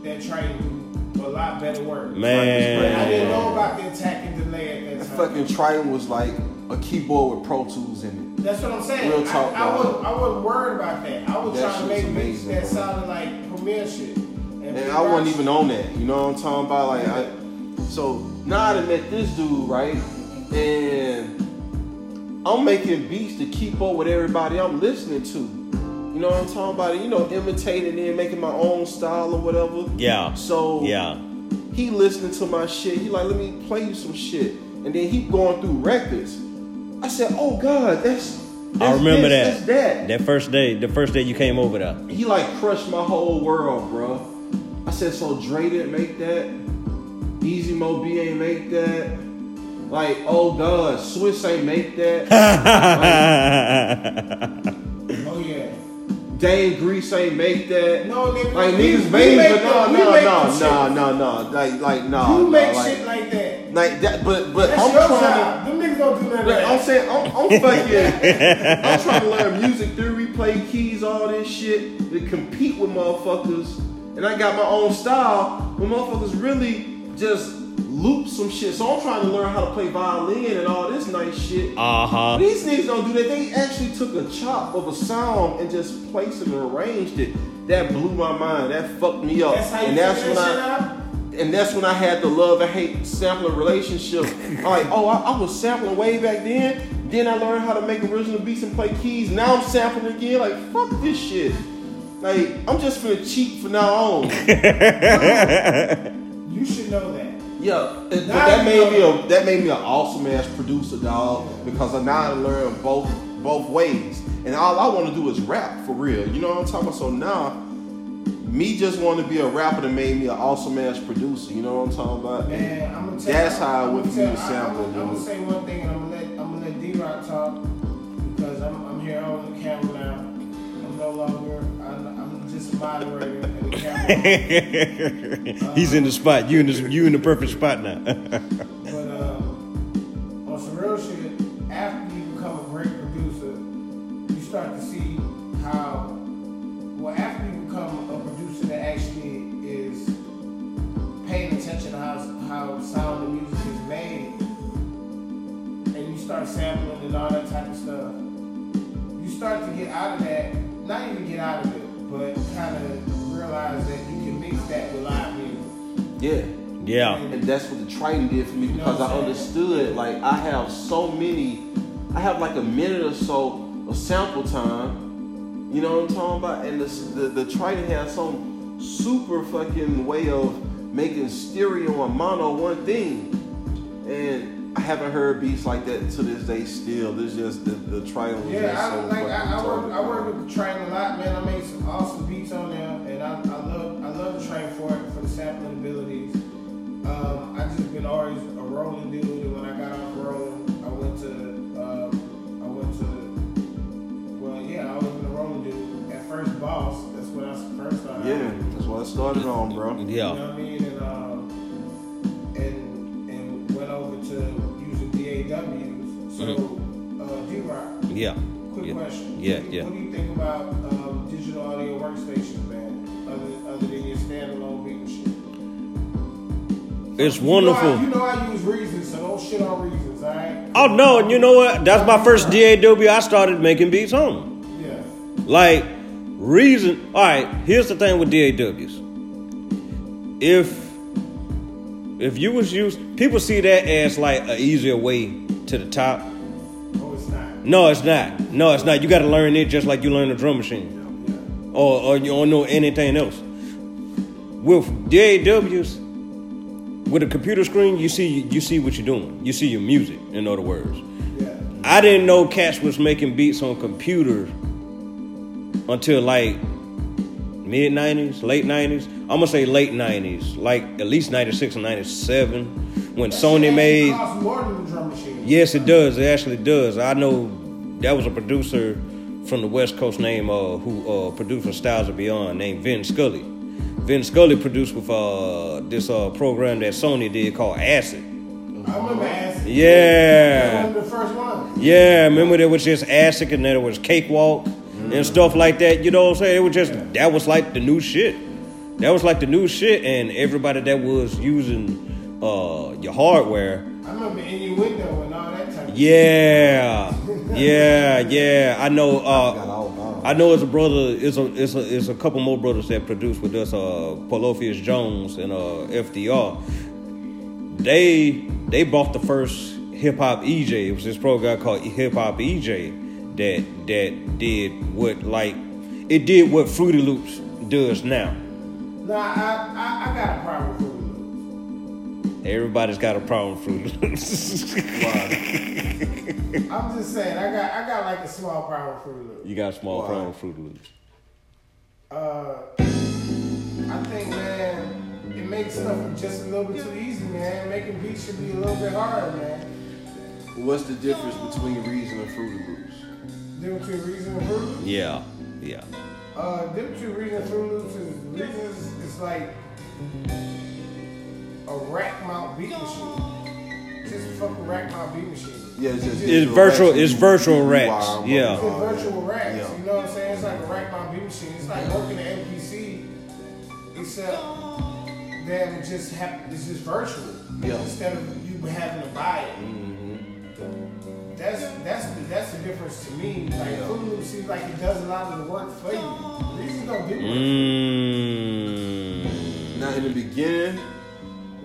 that Triton do a lot better work. Man, I didn't know about the attack and delay at that time. That fucking Triton was like a keyboard with Pro Tools in it. That's what I'm saying. Real talk. I wasn't worried about that. I was trying to make beats that sounded like Premier shit, and I wasn't even on that. You know what I'm talking about? Like so. Now I done met this dude, right? And I'm making beats to keep up with everybody I'm listening to. You know what I'm talking about? You know, imitating and making my own style or whatever. Yeah. So he listening to my shit. He like, let me play you some shit. And then he going through records. I said, oh God, I remember that. That's that. The first day you came over there. He like crushed my whole world, bro. I said, so Dre didn't make that? Easy Mo B ain't make that. Like, oh God, Swiss ain't make that. Like, oh yeah. Dame Grease ain't make that. No, nigga. Like niggas made, but no. Like no. You make shit like that. Like that, but that's I'm trying. Them niggas don't do that. Like, I'm saying I'm fucking. I'm trying to learn music theory, play keys, all this shit to compete with motherfuckers, and I got my own style. When motherfuckers really. Just loop some shit. So I'm trying to learn how to play violin and all this nice shit. Uh-huh. These niggas don't do that. They actually took a chop of a sound and just placed it and arranged it. That blew my mind. That fucked me up. And that's when I had the love and hate sampling relationship. Like, I was sampling way back then. Then I learned how to make original beats and play keys. Now I'm sampling again. Like, fuck this shit. Like, I'm just finna cheat from now on. You should know that. Yeah, but that made me an awesome ass producer, dog. Because I now learned both ways, and all I want to do is rap for real. You know what I'm talking about? So now, me just want to be a rapper that made me an awesome ass producer. You know what I'm talking about? Man, I'm gonna tell that's you, how I went through the sample. I'm gonna say one thing, and I'm gonna let D-Rock talk because I'm here on the camera now. I'm no longer. Moderator and the camera. He's in the spot. You in the perfect spot now. but on some real shit, after you become a great producer, you start to see how. Well, after you become a producer that actually is paying attention to how how sound and music is made, and you start sampling and all that type of stuff, you start to get out of that, not even get out of it, but kind of realize that you can mix that with live music. Yeah. And that's what the Triton did for me, because I understood, like, I have like a minute or so of sample time, you know what I'm talking about? And the Triton has some super fucking way of making stereo and mono one thing. And I haven't heard beats like that to this day still. There's just the Triton. Yeah, I work with the Triton a lot, man. I made some awesome beats on there, and I love the Triton for the sampling abilities. I just been always a rolling dude, and when I got off rolling, I always been a rolling dude. At first, Boss, that's when I first started. Yeah, that's what I started on, bro. Yeah. You know what I mean? And went over to using DAWs. So, D-Rock. Yeah. Quick question. Yeah. What do you think about digital audio workstations, man? Other than your standalone beat machine? It's wonderful. You know I use Reason, so don't shit on Reasons, all right? Oh, no, and you know what? That's my first DAW I started making beats on. Like, Reason, all right, here's the thing with DAWs. If you was used, people see that as like an easier way to the top. Oh, it's not. No, it's not. You got to learn it just like you learn a drum machine. Yeah. Or you don't know anything else. With DAWs, with a computer screen, you see what you're doing. You see your music, in other words. Yeah. I didn't know cats was making beats on computers until like mid-90s, late 90s. I'm gonna say late 90s, like at least 96 or 97, when that Sony made. Cost more than the drum machine. Yes, it does. It actually does. I know that was a producer from the West Coast who produced for Styles and Beyond, named Vin Scully. Vin Scully produced with this program that Sony did called Acid. I remember Acid. Yeah. That was the first one. Yeah, remember there was just Acid and then there was Cakewalk. And stuff like that, you know what I'm saying? It was just, that was like the new shit. That was like the new shit, and everybody that was using your hardware. I remember Innuendo and all that type of shit. Yeah. I know it's a couple more brothers that produced with us, Polofius Jones and FDR. They bought the first hip hop EJ. It was this program called Hip Hop EJ. That did what, like, it did what Fruity Loops does now. Nah, I got a problem with Fruity Loops. Everybody's got a problem with Fruity Loops. Wow. I'm just saying, I got like a small problem with Fruity Loops. You got a small problem with Fruity Loops. I think, man, it makes stuff just a little bit too easy, man. Making beats should be a little bit harder, man. What's the difference between Reason and Fruity Loops? Yeah. Them two Reason Fruity Loops is like a rack mount beat machine. Just a fucking rack mount beat machine. Yeah, it's virtual racks. Wow, yeah. It's virtual racks. Yeah. You know what I'm saying? It's like a rack mount beat machine. It's like working at MPC, except that it's just virtual. Yeah. Instead of you having to buy it. That's the difference to me. Like, Fruity Loops seems like it does a lot of the work for you. Reason don't do work. Now, in the beginning,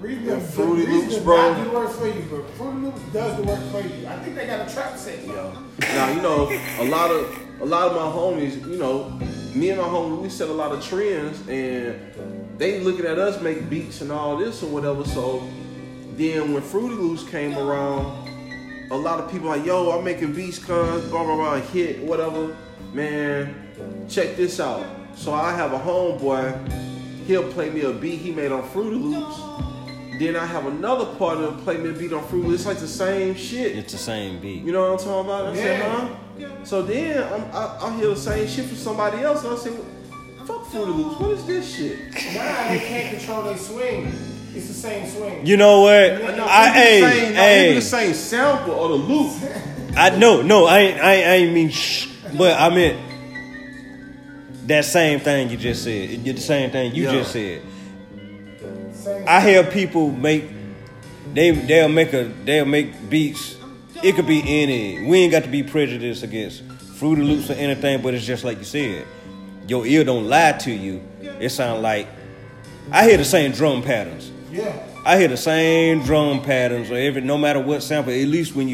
Fruity Loops, bro. Do work for you, but Fruity Loops does the work for you. I think they got a trap set, yo. Now, you know, a lot of my homies, you know, me and my homies, we set a lot of trends, and they looking at us make beats and all this or whatever. So then when Fruity Loops came around, a lot of people are like, yo, I'm making beats, cuz, blah, blah, blah, hit, whatever. Man, check this out. So I have a homeboy, he'll play me a beat he made on Fruity Loops. Then I have another partner play me a beat on Fruity Loops. It's like the same shit. It's the same beat. You know what I'm talking about? I said, huh? So then I hear the same shit from somebody else. And I say, fuck Fruity Loops, what is this shit? Nah, they can't control their swing. It's the same swing. You know what? Even the same sample or the loop. I meant that same thing you just said. The same thing you just said. I hear people make They'll make beats. It could be any. We ain't got to be prejudiced against Fruity Loops or anything, but it's just like you said. Your ear don't lie to you. It sound like I hear the same drum patterns. Yeah. I hear the same drum patterns or no matter what sample. At least when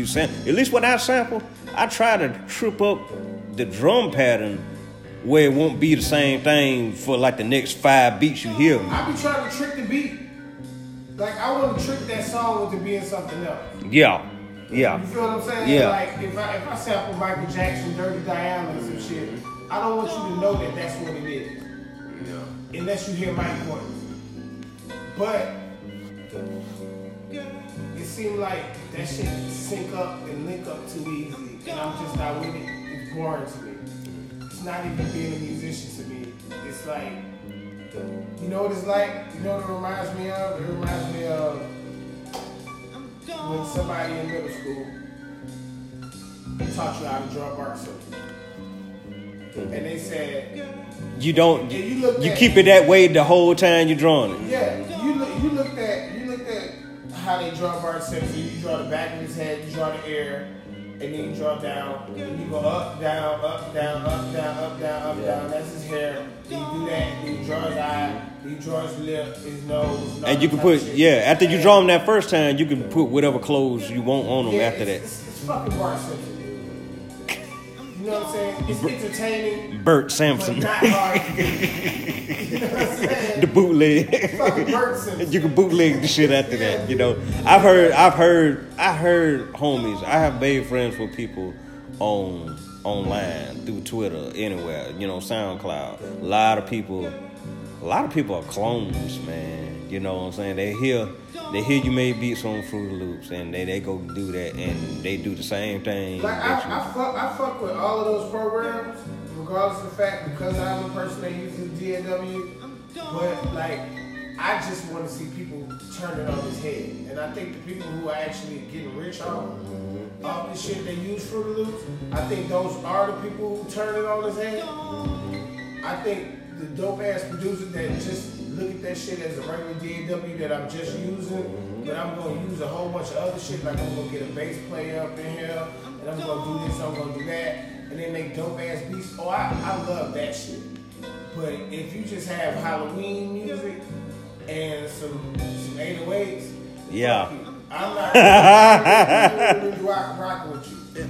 I sample, I try to trip up the drum pattern where it won't be the same thing for like the next 5 beats you hear. I be trying to trick the beat. Like I want to trick that song into being something else. Yeah. Yeah. You feel what I'm saying? Yeah. Like if I sample Michael Jackson, Dirty Diana and some shit, I don't want you to know that that's what it is. Yeah. Unless you hear my voice. But it seemed like that shit sync up and link up too easily. And I'm just not with it. It's boring to me. It's not even being a musician to me. It's like, you know what it's like? You know what it reminds me of? It reminds me of when somebody in middle school taught you how to draw a bark circle. And they said, you keep it that way the whole time you're drawing it. Yeah, you looked at how they draw a bark circle. You draw the back of his head, you draw the air, and then you draw down. And you go up, down, up, down, up, down, up, down, up, down. That's his hair. Then you do that, then you draw his eye. He draws lip, his nose. And you can put, after you draw him that first time, you can put whatever clothes you want on him after that. It's fucking Bart Simpson. You know what I'm saying? It's entertaining. Bert Simpson. But not hard. You know what I'm saying? The bootleg. It's fucking Bert Simpson. You can bootleg the shit after that, you know? I heard homies, I have made friends with people online, through Twitter, anywhere, you know, SoundCloud. A lot of people are clones, man. You know what I'm saying? They hear you made beats on Fruity Loops, and they go do that, and they do the same thing. Like I fuck with all of those programs, regardless of the fact, because I'm a person that uses DAW. But like, I just want to see people turn it on his head, and I think the people who are actually getting rich off the shit they use Fruity Loops, I think those are the people who turn it on his head. I think. The dope-ass producer that just look at that shit as a regular DAW that I'm just using, but I'm going to use a whole bunch of other shit, like I'm going to get a bass player up in here, and I'm going to do this, I'm going to do that, and then make dope-ass beats. Oh, I love that shit. But if you just have Halloween music and some 808s, yeah. I'm not really rock with you.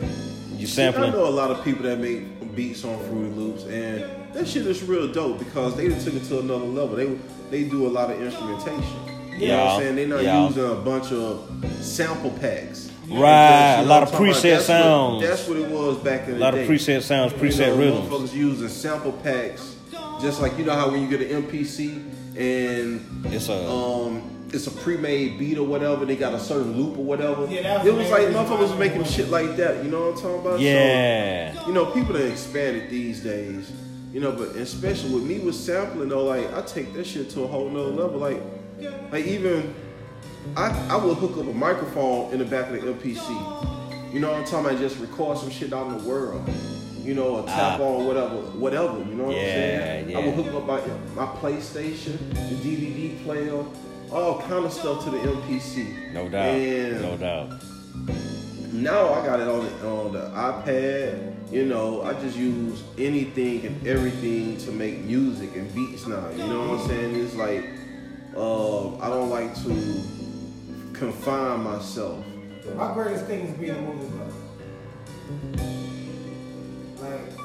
You sampling? I know a lot of people that make beats on Fruity Loops, and that shit is real dope because they took it to another level. They do a lot of instrumentation. You know what I'm saying? They not using a bunch of sample packs. Right, a lot of preset sounds. That's what it was back in the day. A lot of preset sounds, preset rhythms. Motherfuckers using sample packs, just like you know how when you get an MPC and it's a pre-made beat or whatever. They got a certain loop or whatever. Yeah, it was like motherfuckers making shit like that. You know what I'm talking about? Yeah. So, you know, people that expanded these days. You know, but especially with me with sampling though, like I take that shit to a whole nother level. Like even I will hook up a microphone in the back of the MPC. You know what I'm talking about? Just record some shit out in the world. You know, or tap on whatever. You know what I'm saying? Yeah. I will hook up my PlayStation, the DVD player, all kind of stuff to the MPC. No doubt. And no doubt. Now I got it on the iPad. You know, I just use anything and everything to make music and beats now. You know what I'm saying? It's like, I don't like to confine myself. My greatest thing is being a movie lover. Like,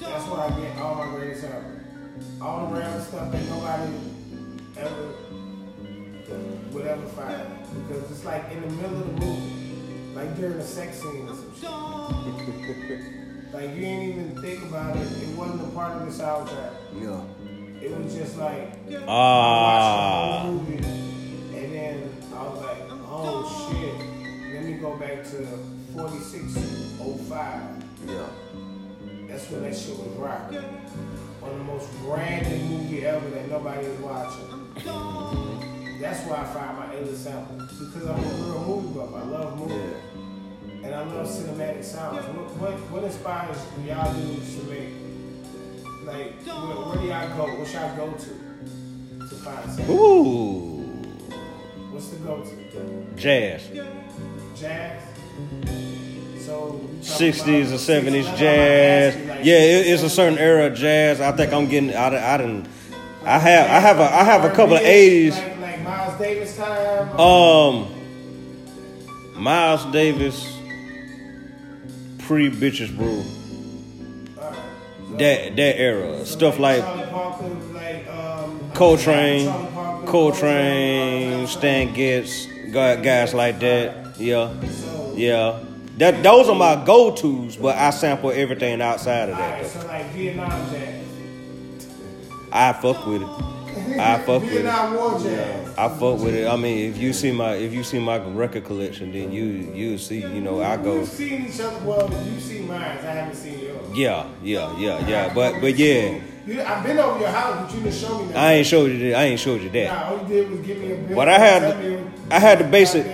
that's what I get all my greatest ever. All the random stuff that nobody ever would ever find. Because it's like in the middle of the movie, like during a sex scene or some shit. Like, you ain't even think about it. It wasn't a part of the soundtrack. Yeah. It was just like, I watched the whole movie, and then I was like, oh, shit. Let me go back to 4605. Yeah. That's when that shit was rocking. One of the most random movie ever that nobody is watching. That's why I find my illest sample. Because I'm a real movie buff. I love movies. Yeah. And I love cinematic sounds. What inspires y'all dudes to make? Like, where do y'all go? What y'all go to find sound? Ooh. What's the go-to? Jazz. Jazz? So 60s or 70s jazz. Like, yeah, it's a certain era of jazz. I think I'm getting I have a couple of 80s. Like Miles Davis time. Miles Davis pre Bitches Brew. Right. So that era. Stuff like Parker, Coltrane, Stan Getz, guys like that. Yeah. So, yeah. Those are my go-tos, but I sample everything outside of that. Alright, so like Vietnam jazz. I fuck with it. Vietnam War jazz. I fuck with it. I mean, if you see my record collection, then you'll see. You know, I go. We've seen each other. Well, you've seen mine. I haven't seen yours. Yeah. But yeah. I've been over your house, but you didn't show me that. I ain't showed you that. Nah, all you did was give me a bill. But I had the basic.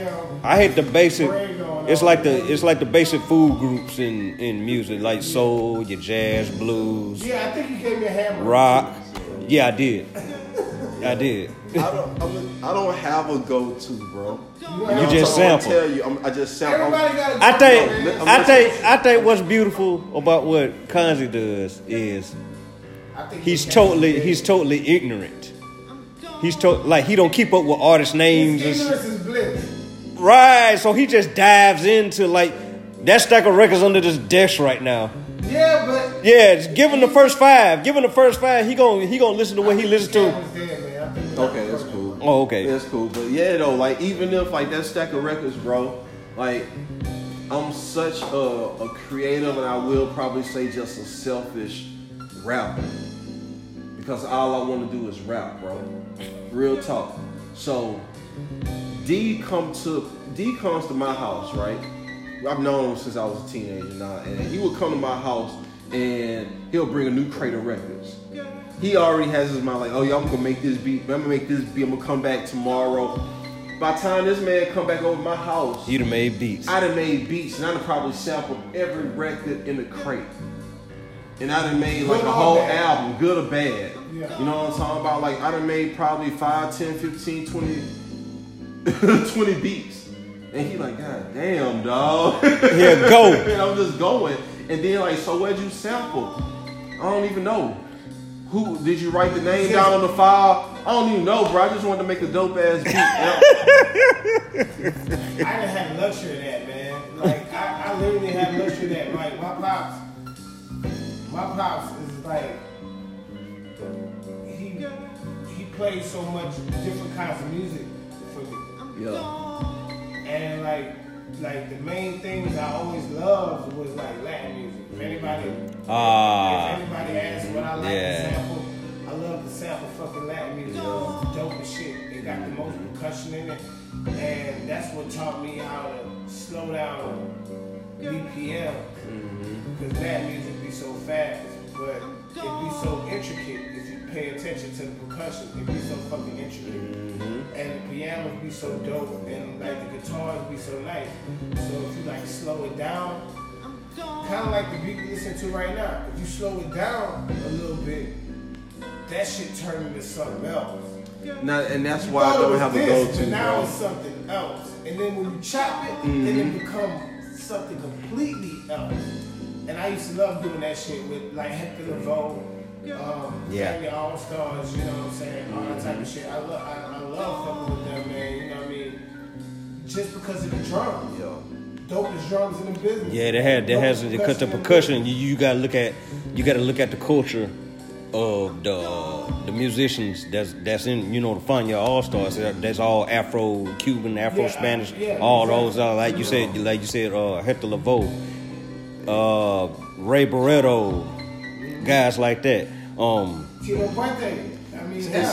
It's like the basic food groups in music, like soul, your jazz, blues. Yeah, I think you gave me a hammer. Rock. Yeah, I did. I don't have a go-to, bro. You just sample. I tell you, I just sample. Everybody got a go-to. I think what's beautiful about what Konzi does is he's totally ignorant. He don't keep up with artist names. His ignorance is bliss. Right, so he just dives into like that stack of records under this desk right now. Yeah, but just give him the first five. He gonna listen to what he listens to. Okay, that's cool. Oh, okay, that's cool. But yeah, though, like even if like that stack of records, bro, like I'm such a creative, and I will probably say just a selfish rapper because all I want to do is rap, bro. Real talk. So. D comes to my house, right? I've known him since I was a teenager now, and he would come to my house and he'll bring a new crate of records. He already has his mind like, oh yeah, I'm gonna make this beat, I'm gonna come back tomorrow. By the time this man come back over to my house, you done made beats. I done made beats, and I done probably sampled every record in the crate. And I done made like a whole album, good or bad. Yeah. You know what I'm talking about? Like I done made probably 5, 10, 15, 20. 20 beats, and he like, God damn, dog. Yeah, go. And I'm just going, and then like, so where'd you sample? I don't even know. Who did you write the name down on the file? I don't even know, bro. I just wanted to make a dope ass beat. I didn't have luxury of that, man. Like I literally had luxury of that. Like my pops is like he plays so much different kinds of music. Yeah. And like the main things I always loved was like Latin music. If anybody asks what I like to sample, I love to sample fucking Latin music. It's dope as shit. It got the most percussion in it, and that's what taught me how to slow down BPM. Because Latin music be so fast, but it be so intricate if you pay attention to the percussion. It be so fucking intricate. And the piano be so dope, and like the guitars be so nice. So if you like slow it down, kind of like the beat you listen to right now, if you slow it down a little bit, that shit turned into something else. Now, and that's why I don't have a go-to. Now it's something else, and then when you chop it, then it becomes something completely else. And I used to love doing that shit with like Hector Lavoe. All stars, you know what I'm saying, all that type of shit. I love fucking with them, man. You know what I mean? Just because of the drums, yo. Dopest drums in the business. Yeah, they cut the percussion. You gotta look at the culture of the musicians that's in, you know, the Fania All Stars. That's all Afro Cuban, Afro Spanish. Those are like you said, Hector Lavoe, Ray Barretto. Guys like that.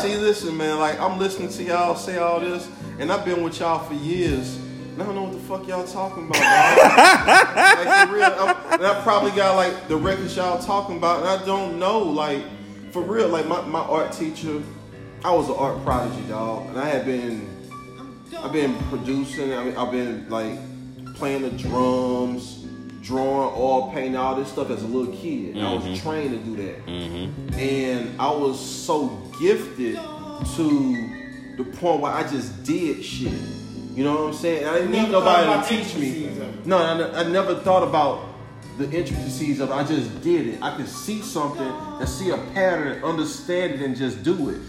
Listen, man, like I'm listening to y'all say all this, and I've been with y'all for years, and I don't know what the fuck y'all talking about. Like for real, I probably got like the records y'all talking about, and I don't know. Like for real, like my art teacher, I was an art prodigy, dog, and I've been producing. I've been like playing the drums, drawing, oil painting, all this stuff as a little kid. I was trained to do that. And I was so gifted to the point where I just did shit. You know what I'm saying? I didn't need nobody to teach me. No, I never thought about the intricacies of it. I just did it. I could see something and see a pattern, understand it, and just do it.